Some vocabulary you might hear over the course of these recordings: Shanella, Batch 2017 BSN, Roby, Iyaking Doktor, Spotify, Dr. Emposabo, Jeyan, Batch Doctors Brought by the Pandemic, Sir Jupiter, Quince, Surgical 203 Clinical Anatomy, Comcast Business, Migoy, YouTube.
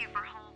you for holding.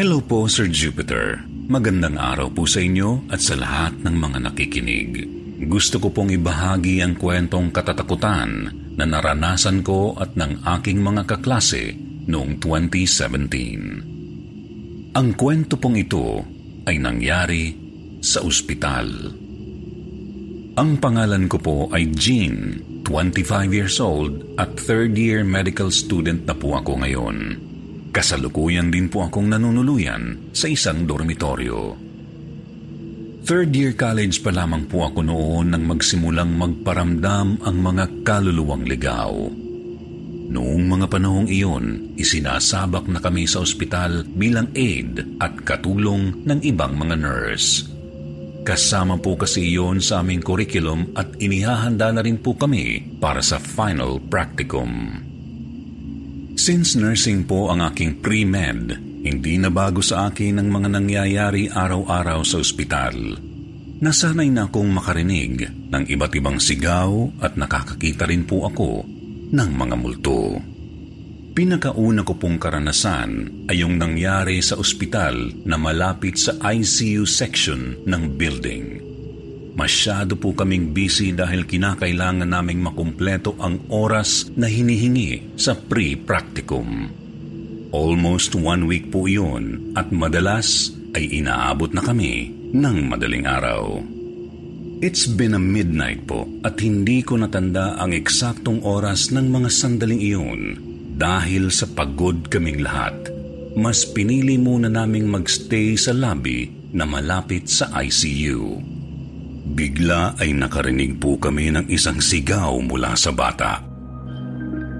Hello po, Sir Jupiter. Magandang araw po sa inyo at sa lahat ng mga nakikinig. Gusto ko pong ibahagi ang kwentong katatakutan na naranasan ko at ng aking mga kaklase noong 2017. Ang kwento pong ito ay nangyari sa ospital. Ang pangalan ko po ay Jean, 25 years old at third-year medical student na po ako ngayon. Kasalukuyan din po akong nanunuluyan sa isang dormitoryo. Third year college pa lamang po ako noon nang magsimulang magparamdam ang mga kaluluwang ligaw. Noong mga panahong iyon, isinasabak na kami sa ospital bilang aide at katulong ng ibang mga nurse. Kasama po kasi iyon sa aming curriculum at inihahanda na rin po kami para sa final practicum. Since nursing po ang aking pre-med, hindi na bago sa akin ang mga nangyayari araw-araw sa ospital. Nasanay na akong makarinig ng iba't ibang sigaw at nakakakita rin po ako ng mga multo. Pinakauna ko pong karanasan ay yung nangyari sa ospital na malapit sa ICU section ng building. Masyado po kaming busy dahil kinakailangan naming makumpleto ang oras na hinihingi sa pre-practicum. Almost 1 week po yun at madalas ay inaabot na kami ng madaling araw. It's been a midnight po at hindi ko natanda ang eksaktong oras ng mga sandaling iyon dahil sa pagod kaming lahat. Mas pinili muna naming magstay sa lobby na malapit sa ICU. Bigla ay nakarinig po kami ng isang sigaw mula sa bata.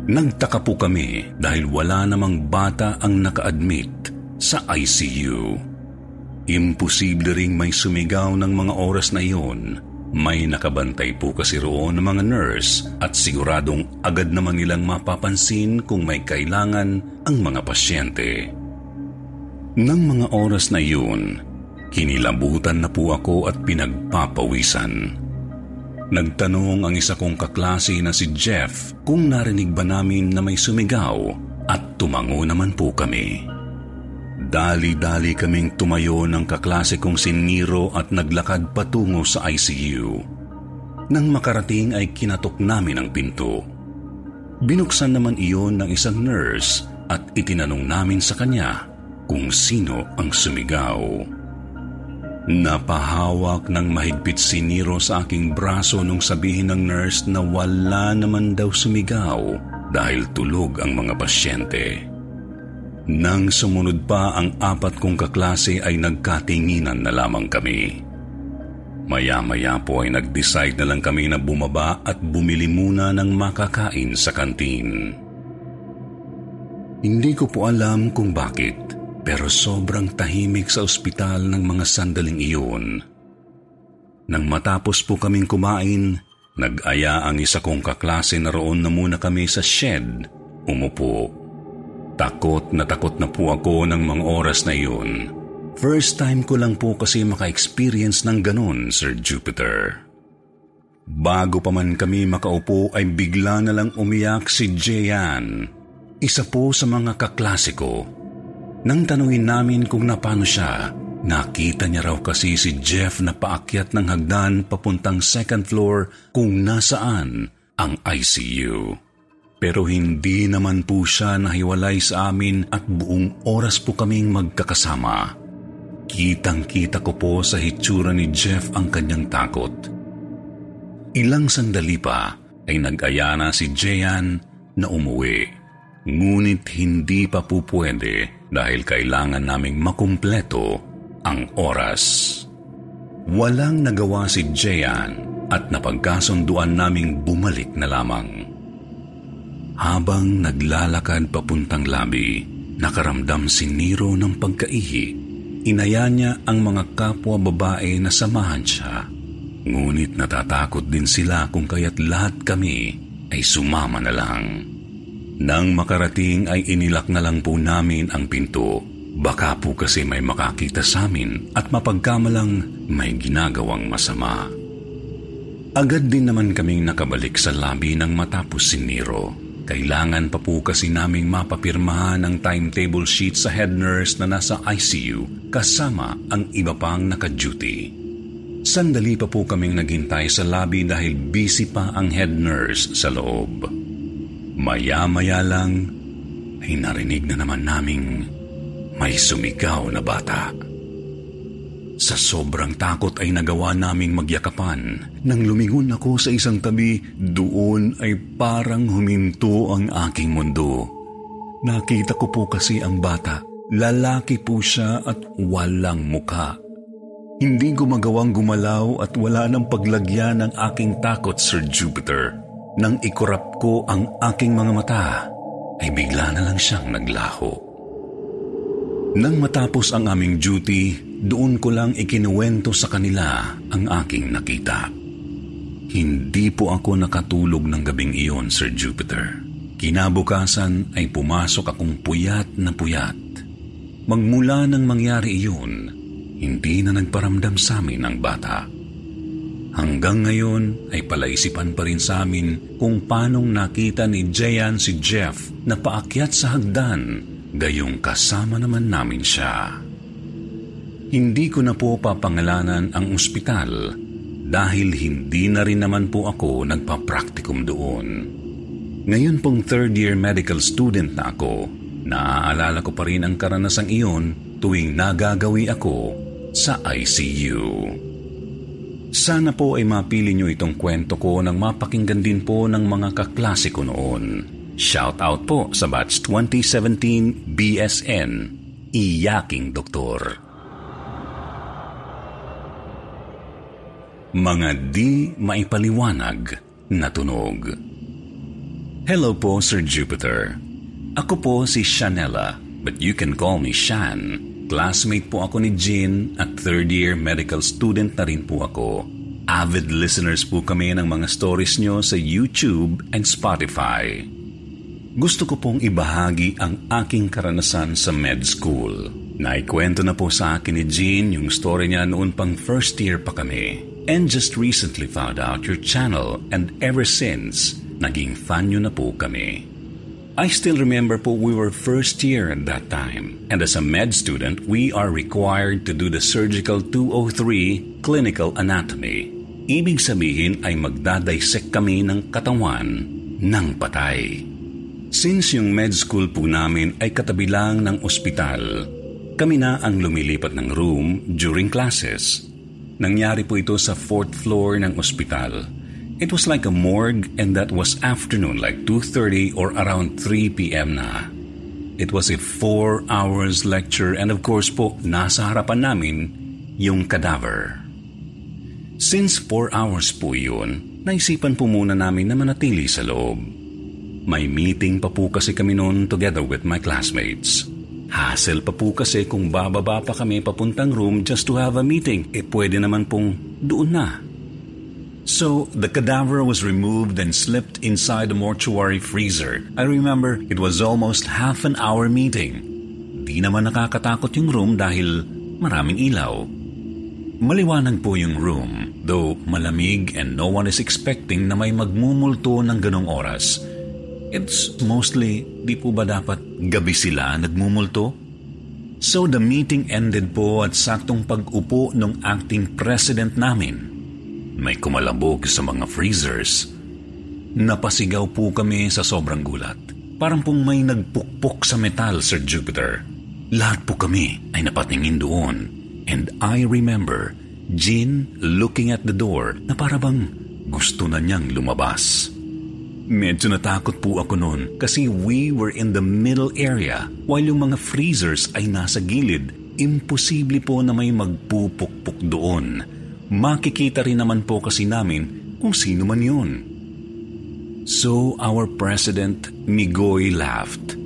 Nagtaka po kami dahil wala namang bata ang naka-admit sa ICU. Imposible ring may sumigaw ng mga oras na iyon. May nakabantay po kasi roon ng mga nurse at siguradong agad naman nilang mapapansin kung may kailangan ang mga pasyente. Nang mga oras na iyon, kinilabutan na po ako at pinagpapawisan. Nagtanong ang isa kong kaklase na si Jeff kung narinig ba namin na may sumigaw at tumango naman po kami. Dali-dali kaming tumayo ng kaklase kong si Nero at naglakad patungo sa ICU. Nang makarating ay kinatok namin ang pinto. Binuksan naman iyon ng isang nurse at itinanong namin sa kanya kung sino ang sumigaw. Napahawak ng mahigpit si Nero sa aking braso nung sabihin ng nurse na wala naman daw sumigaw dahil tulog ang mga pasyente. Nang sumunod pa ang apat kong kaklase ay nagkatinginan na lamang kami. Maya-maya po ay nag-decide na lang kami na bumaba at bumili muna ng makakain sa kantin. Hindi ko po alam kung bakit. Pero sobrang tahimik sa ospital ng mga sandaling iyon. Nang matapos po kaming kumain, Nag-aya ang isa kong kaklase na roon na muna kami sa shed. Umupo. Takot na po ako ng mga oras na iyon. First time ko lang po kasi maka-experience ng ganun, Sir Jupiter. Bago pa man kami makaupo ay bigla na lang umiyak si Jeyan, isa po sa mga kaklase ko. Nang tanungin namin kung napano siya, nakita niya raw kasi si Jeff na paakyat ng hagdan papuntang second floor kung nasaan ang ICU. Pero hindi naman po siya nahiwalay sa amin at buong oras po kaming magkakasama. Kitang-kita ko po sa hitsura ni Jeff ang kanyang takot. Ilang sandali pa ay nag-aya na si Jeyan na umuwi. Ngunit hindi pa po pwede dahil kailangan naming makumpleto ang oras. Walang nagawa si Jeyan at napagkasunduan naming bumalik na lamang. Habang naglalakad papuntang labi, nakaramdam si Nero ng pagkaihi. Inaya niya ang mga kapwa babae na samahan siya. Ngunit natatakot din sila kung kaya't lahat kami ay sumama na lang. Nang makarating ay inilak na lang po namin ang pinto. Baka po kasi may makakita sa amin at mapagkamalang may ginagawang masama. Agad din naman kaming nakabalik sa lobby nang matapos si Nero. Kailangan pa po kasi naming mapapirmahan ang timetable sheet sa head nurse na nasa ICU kasama ang iba pang naka-duty. Sandali pa po kaming naghintay sa lobby dahil busy pa ang head nurse sa loob. Maya-maya lang ay narinig na naman naming may sumigaw na bata. Sa sobrang takot ay nagawa naming magyakapan. Nang lumingon ako sa isang tabi, doon ay parang huminto ang aking mundo. Nakita ko po kasi ang bata. Lalaki po siya at walang mukha. Hindi gumagawang gumalaw at wala ng paglagyan ng aking takot, Sir Jupiter. Nang ikurap ko ang aking mga mata, ay bigla na lang siyang naglaho. Nang matapos ang aming duty, doon ko lang ikinuwento sa kanila ang aking nakita. Hindi po ako nakatulog ng gabing iyon, Sir Jupiter. Kinabukasan ay pumasok akong puyat na puyat. Magmula nang mangyari iyon, hindi na nagparamdam sa amin ang bata. Hanggang ngayon ay palaisipan pa rin sa amin kung paanong nakita ni Jeyan si Jeff na paakyat sa hagdan. Gayong kasama naman namin siya. Hindi ko na po papangalanan ang ospital dahil hindi na rin naman po ako nagpa-praktikum doon. Ngayon pong third year medical student na ako, naaalala ko pa rin ang karanasang iyon tuwing nagagawi ako sa ICU. Sana po ay mapili nyo itong kwento ko nang mapakinggan din po ng mga kaklase ko noon. Shout out po sa Batch 2017 BSN, Iyaking Doktor. Mga di maipaliwanag na tunog. Hello po, Sir Jupiter. Ako po si Shanella, but you can call me Shan. Classmate po ako ni Jean at third year medical student na rin po ako. Avid listeners po kami ng mga stories nyo sa YouTube and Spotify. Gusto ko pong ibahagi ang aking karanasan sa med school. Naikwento na po sa akin ni Jean yung story niya noon pang first year pa kami. And just recently found out your channel and ever since, naging fan nyo na po kami. I still remember po we were first year at that time. And as a med student, we are required to do the Surgical 203 Clinical Anatomy. Ibig sabihin ay magdadisect kami ng katawan ng patay. Since yung med school po namin ay katabi lang ng ospital, kami na ang lumilipat ng room during classes. Nangyari po ito sa fourth floor ng ospital. It was like a morgue and that was afternoon like 2:30 or around 3 p.m. na. It was a 4 hours lecture and of course po nasa harapan namin yung cadaver. Since 4 hours po yun, naisipan po muna namin na manatili sa loob. May meeting pa po kasi kami noon together with my classmates. Hassle pa po kasi kung bababa pa kami papuntang room just to have a meeting. Pwede naman pong doon na. So the cadaver was removed and slipped inside the mortuary freezer. I remember it was almost half an hour meeting. Di naman nakakatakot yung room dahil maraming ilaw. Maliwanag po yung room, though malamig and no one is expecting na may magmumulto ng ganong oras. It's mostly, di po ba dapat gabi sila nagmumulto? So the meeting ended po at saktong pag-upo ng acting president namin. May kumalabog sa mga freezers. Napasigaw po kami sa sobrang gulat. Parang pong may nagpukpok sa metal, Sir Jupiter. Lahat po kami ay napatingin doon. And I remember Jean looking at the door na parabang gusto na niyang lumabas. Medyo natakot po ako noon kasi we were in the middle area while yung mga freezers ay nasa gilid. Imposible po na may magpupukpok doon. Makikita rin naman po kasi namin kung sino man yun. So our president, Migoy, laughed.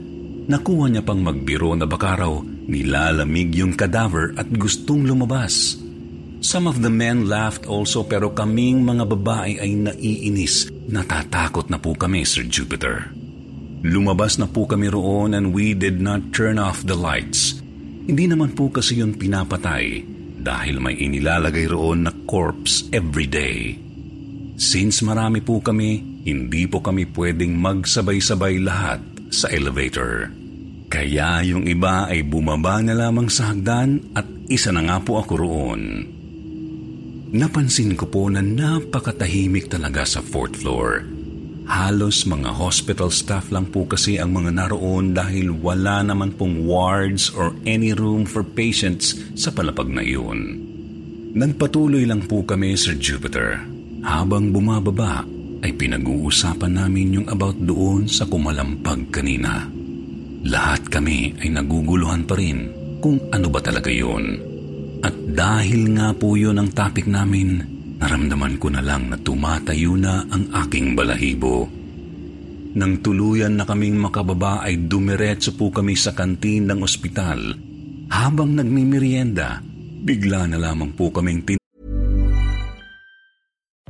Nakuha niya pang magbiro na baka raw nilalamig yung cadaver at gustong lumabas. Some of the men laughed also pero kaming mga babae ay naiinis. Natatakot na po kami, Sir Jupiter. Lumabas na po kami roon and we did not turn off the lights. Hindi naman po kasi yun pinapatay dahil may inilalagay roon na corpse every day. Since marami po kami, hindi po kami pwedeng magsabay-sabay lahat sa elevator. Kaya yung iba ay bumaba na lamang sa hagdan at isa na nga po ako roon. Napansin ko po na napakatahimik talaga sa fourth floor. Halos mga hospital staff lang po kasi ang mga naroon dahil wala naman pong wards or any room for patients sa palapag na iyon. Nagpatuloy lang po kami, Sir Jupiter. Habang bumababa ay pinag-uusapan namin yung about doon sa kumalampag kanina. Lahat kami ay naguguluhan pa rin kung ano ba talaga yun. At dahil nga po yun ang topic namin, naramdaman ko na lang na tumatayo na ang aking balahibo. Nang tuluyan na kaming makababa ay dumiretso po kami sa kantin ng ospital. Habang nagmimerienda, bigla na lamang po kaming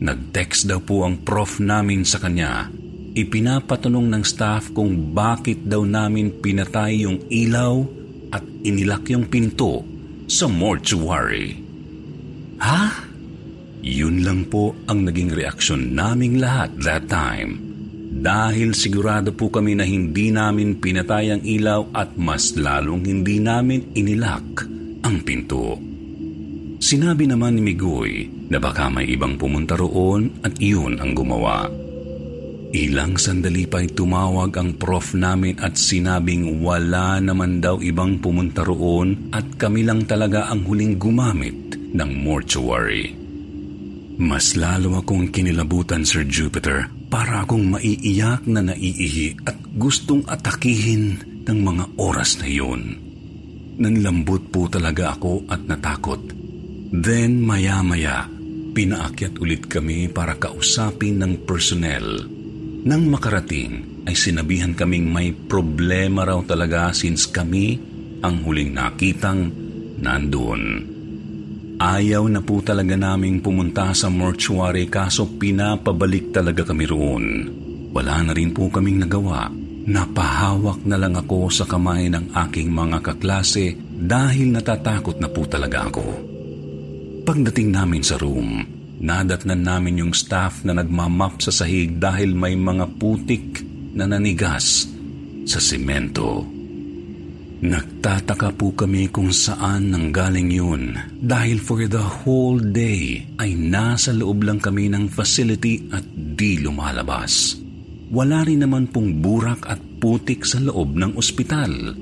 Nag-text daw po ang prof namin sa kanya. Ipinapatunong ng staff kung bakit daw namin pinatay yung ilaw at inilak yung pinto sa mortuary. Ha? Yun lang po ang naging reaksyon naming lahat that time. Dahil sigurado po kami na hindi namin pinatay ang ilaw at mas lalong hindi namin inilak ang pinto. Sinabi naman ni Migoy na baka may ibang pumunta roon at iyon ang gumawa. Ilang sandali pa'y tumawag ang prof namin at sinabing wala naman daw ibang pumunta roon at kami lang talaga ang huling gumamit ng mortuary. Mas lalo akong kinilabutan, Sir Jupiter, para akong maiiyak na naiihi at gustong atakihin ng mga oras na iyon. Nanlambot po talaga ako at natakot. Then maya-maya, pinaakyat ulit kami para kausapin ng personnel. Nang makarating ay sinabihan kaming may problema raw talaga since kami ang huling nakitang nandoon. Ayaw na po talaga naming pumunta sa mortuary kaso pinapabalik talaga kami roon. Wala na rin po kaming nagawa. Napahawak na lang ako sa kamay ng aking mga kaklase dahil natatakot na po talaga ako. Pagdating namin sa room, nadatnan namin yung staff na nagmamap sa sahig dahil may mga putik na nanigas sa semento. Nagtataka po kami kung saan nanggaling yun dahil for the whole day ay nasa loob lang kami ng facility at di lumalabas. Wala rin naman pong burak at putik sa loob ng ospital.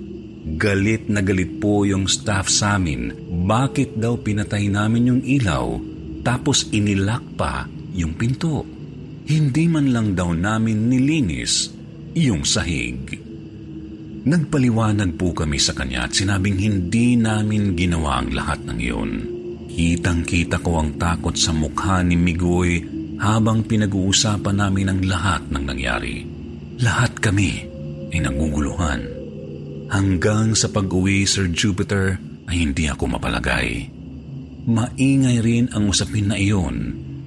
Galit na galit po yung staff sa amin. Bakit daw pinatay namin yung ilaw tapos inilak pa yung pinto? Hindi man lang daw namin nilinis yung sahig. Nagpaliwanag po kami sa kanya at sinabing hindi namin ginawa ang lahat ng iyon. Kitang-kita ko ang takot sa mukha ni Migoy habang pinag-uusapan namin ang lahat ng nangyari. Lahat kami ay naguguluhan. Hanggang sa pag-uwi, Sir Jupiter, ay hindi ako mapalagay. Maingay rin ang usapin na iyon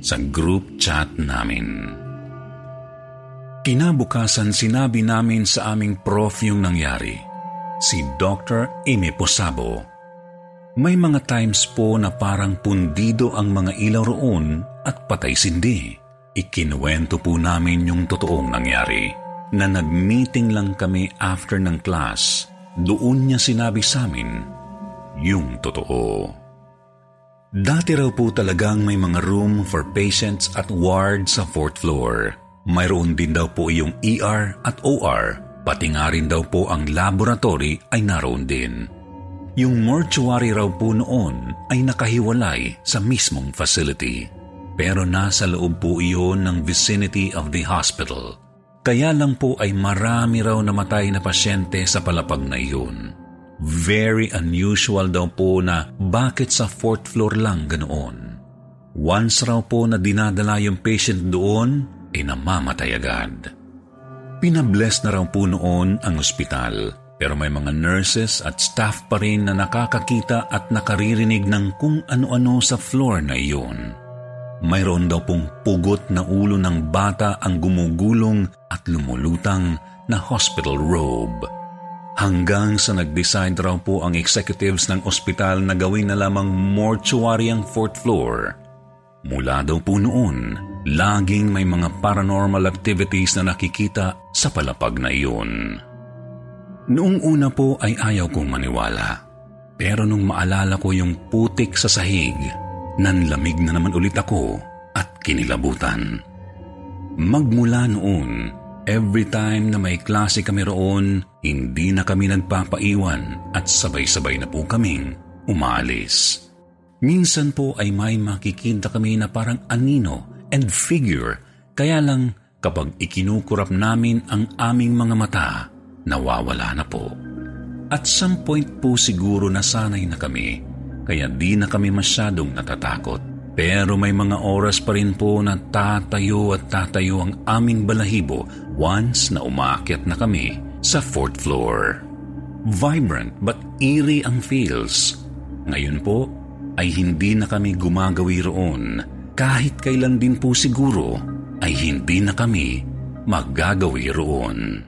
sa group chat namin. Kinabukasan sinabi namin sa aming prof yung nangyari, si Dr. Emposabo. May mga times po na parang pundido ang mga ilaw roon at patay sindi. Ikinuwento po namin yung totoong nangyari na nag-meeting lang kami after ng class. Doon niya sinabi sa amin yung totoo. Dati raw po talagang may mga room for patients at ward sa 4th floor. Mayroon din daw po yung ER at OR, pati nga rin daw po ang laboratory ay naroon din. Yung mortuary raw po noon ay nakahiwalay sa mismong facility. Pero nasa loob po iyon ng vicinity of the hospital. Kaya lang po ay marami raw namatay na pasyente sa palapag na iyon. Very unusual daw po na bakit sa 4th floor lang ganoon. Once raw po na dinadala yung patient doon, ay namamatay agad. Pinabless na raw po noon ang ospital, pero may mga nurses at staff pa rin na nakakakita at nakaririnig ng kung ano-ano sa floor na iyon. Mayroon daw pong pugot na ulo ng bata ang gumugulong at lumulutang na hospital robe. Hanggang sa nag-decide raw po ang executives ng ospital na gawin na lamang mortuary ang 4th floor. Mula daw po noon, laging may mga paranormal activities na nakikita sa palapag na iyon. Noong una po ay ayaw kong maniwala. Pero nung maalala ko yung putik sa sahig, nanlamig na naman ulit ako at kinilabutan. Magmula noon, every time na may klase kami roon, hindi na kami nagpapaiwan at sabay-sabay na po kaming umaalis. Minsan po ay may makikita kami na parang anino and figure, kaya lang kapag ikinukurap namin ang aming mga mata, nawawala na po. At some point po siguro nasanay na kami, kaya di na kami masyadong natatakot. Pero may mga oras pa rin po na tatayo at tatayo ang aming balahibo once na umaakyat na kami sa 4th floor. Vibrant but eerie ang feels. Ngayon po, ay hindi na kami gumagawi roon. Kahit kailan din po siguro ay hindi na kami magagawi roon.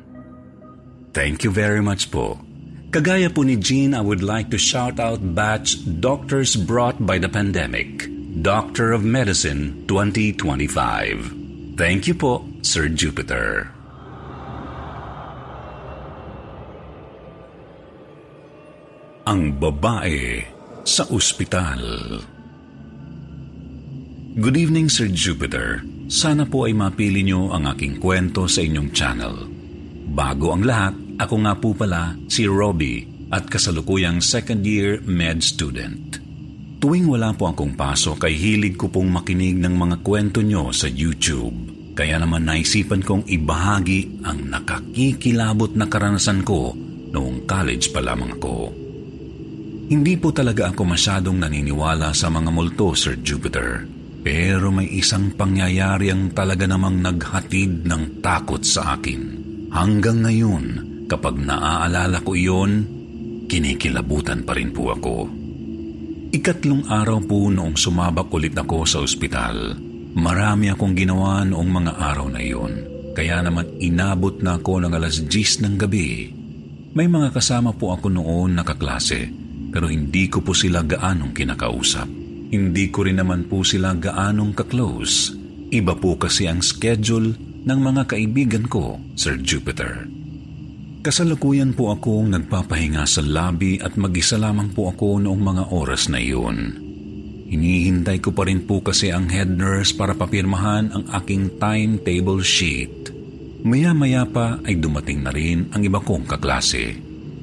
Thank you very much po. Kagaya po ni Jean, I would like to shout out Batch Doctors Brought by the Pandemic, Doctor of Medicine 2025. Thank you po, Sir Jupiter. Ang babae sa ospital. Good evening, Sir Jupiter. Sana po ay mapili nyo ang aking kwento sa inyong channel. Bago ang lahat, ako nga po pala si Roby at kasalukuyang second year med student. Tuwing wala po akong pasok ay hilig ko pong makinig ng mga kwento nyo sa YouTube. Kaya naman naisipan kong ibahagi ang nakakikilabot na karanasan ko noong college pa lamang ako. Hindi po talaga ako masyadong naniniwala sa mga multo, Sir Jupiter. Pero may isang pangyayari ang talaga namang naghatid ng takot sa akin. Hanggang ngayon, kapag naaalala ko iyon, kinikilabutan pa rin po ako. 3 araw po noong sumabak ulit ako sa ospital. Marami akong ginawa noong mga araw na iyon. Kaya naman inabot na ako ng 10:00 ng gabi. May mga kasama po ako noon na kaklase. Pero hindi ko po sila gaanong kinakausap. Hindi ko rin naman po sila gaanong kaklose. Iba po kasi ang schedule ng mga kaibigan ko, Sir Jupiter. Kasalukuyan po akong nagpapahinga sa lobby at mag-isa lamang po ako noong mga oras na iyon. Hinihintay ko pa rin po kasi ang head nurse para papirmahan ang aking timetable sheet. Maya-maya pa ay dumating na rin ang iba kong kaklase.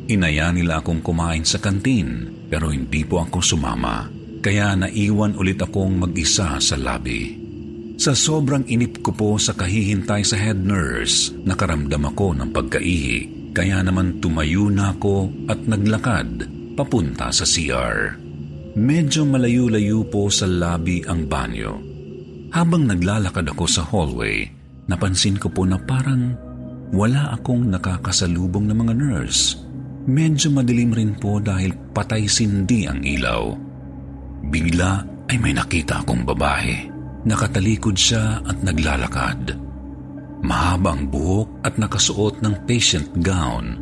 Inaya nila akong kumain sa kantin pero hindi po ako sumama. Kaya naiwan ulit akong mag-isa sa lobby. Sa sobrang inip ko po sa kahihintay sa head nurse, nakaramdam ako ng pagkaihi. Kaya naman tumayo na ako at naglakad papunta sa CR. Medyo malayo-layo po sa lobby ang banyo. Habang naglalakad ako sa hallway, napansin ko po na parang wala akong nakakasalubong ng mga nurse. Medyo madilim rin po dahil patay sindi ang ilaw. Bigla ay may nakita akong babae. Nakatalikod siya at naglalakad. Mahabang buhok at nakasuot ng patient gown.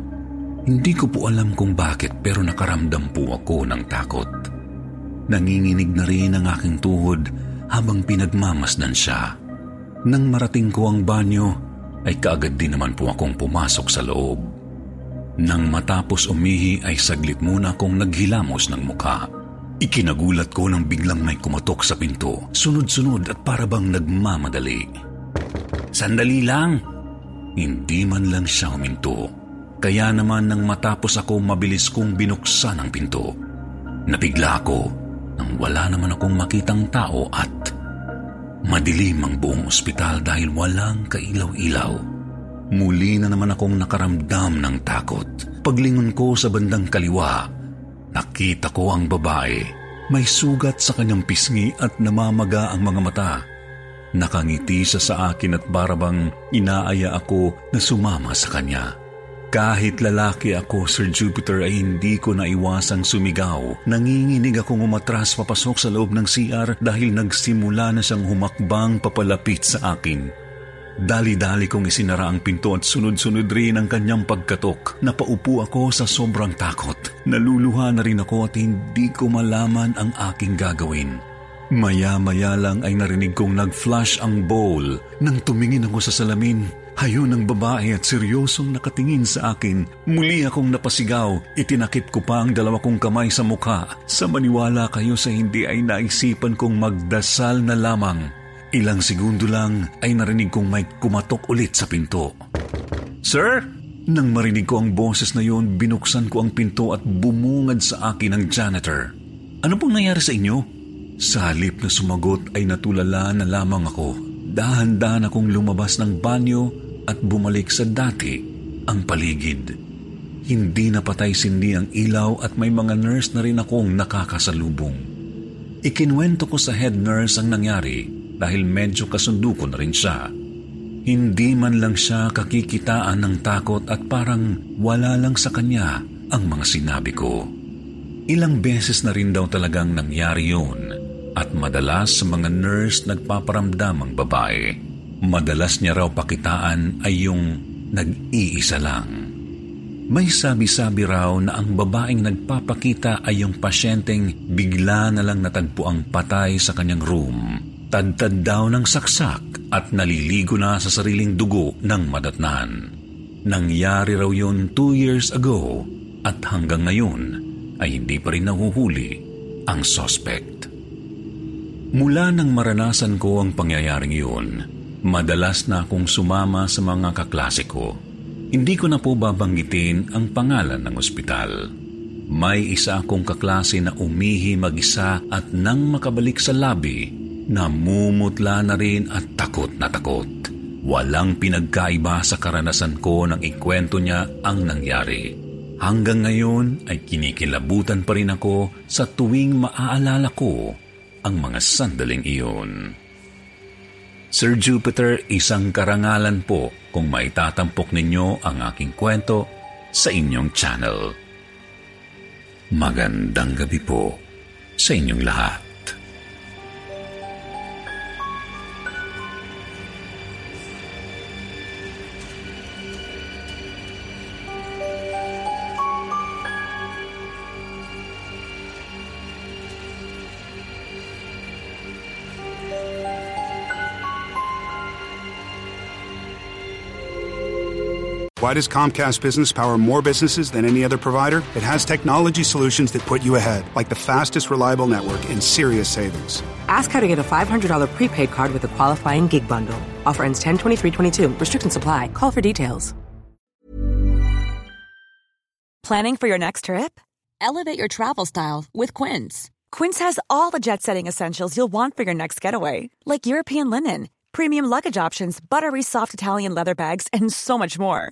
Hindi ko po alam kung bakit pero nakaramdam po ako ng takot. Nanginginig na rin ang aking tuhod habang pinagmamasdan siya. Nang marating ko ang banyo, ay kaagad din naman po akong pumasok sa loob. Nang matapos umihi ay saglit muna akong naghilamos ng mukha. Ikinagulat ko nang biglang may kumatok sa pinto, sunod-sunod at parabang nagmamadali. Sandali lang. Hindi man lang siya huminto. Kaya naman nang matapos ako, mabilis kong binuksan ang pinto. Napigla ako nang wala naman akong makitang tao at madilim ang buong ospital dahil walang kailaw-ilaw. Muli na naman akong nakaramdam ng takot. Paglingon ko sa bandang kaliwa, nakita ko ang babae. May sugat sa kanyang pisngi at namamaga ang mga mata. Nakangiti siya sa akin at parang inaaya ako na sumama sa kanya. Kahit lalaki ako, Sir Jupiter, ay hindi ko naiwasang sumigaw. Nanginginig akong umatras papasok sa loob ng CR dahil nagsimula na siyang humakbang papalapit sa akin. Dali-dali kong isinara ang pinto at sunod-sunod rin ang kanyang pagkatok. Napaupo ako sa sobrang takot. Naluluha na rin ako at hindi ko malaman ang aking gagawin. Maya-maya lang ay narinig kong nag-flash ang bowl. Nang tumingin ako sa salamin, hayun ang babae at seryosong nakatingin sa akin. Muli akong napasigaw. Itinakip ko pa ang dalawa kong kamay sa mukha. Sa maniwala kayo sa hindi ay naisipan kong magdasal na lamang. Ilang segundo lang ay narinig kong may kumatok ulit sa pinto. Sir? Nang marinig ko ang boses na yun, binuksan ko ang pinto at bumungad sa akin ang janitor. Ano pong nangyari sa inyo? Sa halip na sumagot ay natulala na lamang ako. Dahan-dahan akong lumabas ng banyo at bumalik sa dati ang paligid. Hindi na patay sindi ang ilaw at may mga nurse na rin akong nakakasalubong. Ikinwento ko sa head nurse ang nangyari dahil medyo kasundo ko na rin siya. Hindi man lang siya kakikitaan ng takot at parang wala lang sa kanya ang mga sinabi ko. Ilang beses na rin daw talagang nangyari yun. At madalas sa mga nurse nagpaparamdam ang babae. Madalas niya raw pakitaan ay yung nag-iisa lang. May sabi-sabi raw na ang babaeng nagpapakita ay yung pasyenteng bigla na lang natagpo ang patay sa kanyang room. Tad-tad daw ng saksak at naliligo na sa sariling dugo ng madatnan. Nangyari raw yun 2 years ago at hanggang ngayon ay hindi pa rin nahuhuli ang suspect. Mula nang maranasan ko ang pangyayaring iyon, madalas na akong sumama sa mga kaklase ko. Hindi ko na po babanggitin ang pangalan ng ospital. May isa akong kaklase na umihi mag-isa at nang makabalik sa lobby, namumutla na rin at takot na takot. Walang pinagkaiba sa karanasan ko nang ikwento niya ang nangyari. Hanggang ngayon ay kinikilabutan pa rin ako sa tuwing maaalala ko ang mga sandaling iyon. Sir Jupiter, isang karangalan po kung maitatampok ninyo ang aking kwento sa inyong channel. Magandang gabi po sa inyong lahat. Why does Comcast Business power more businesses than any other provider? It has technology solutions that put you ahead, like the fastest reliable network and serious savings. Ask how to get a $500 prepaid card with a qualifying gig bundle. Offer ends 10/23/22. Restrictions apply. Call for details. Planning for your next trip? Elevate your travel style with Quince. Quince has all the jet-setting essentials you'll want for your next getaway, like European linen, premium luggage options, buttery soft Italian leather bags, and so much more.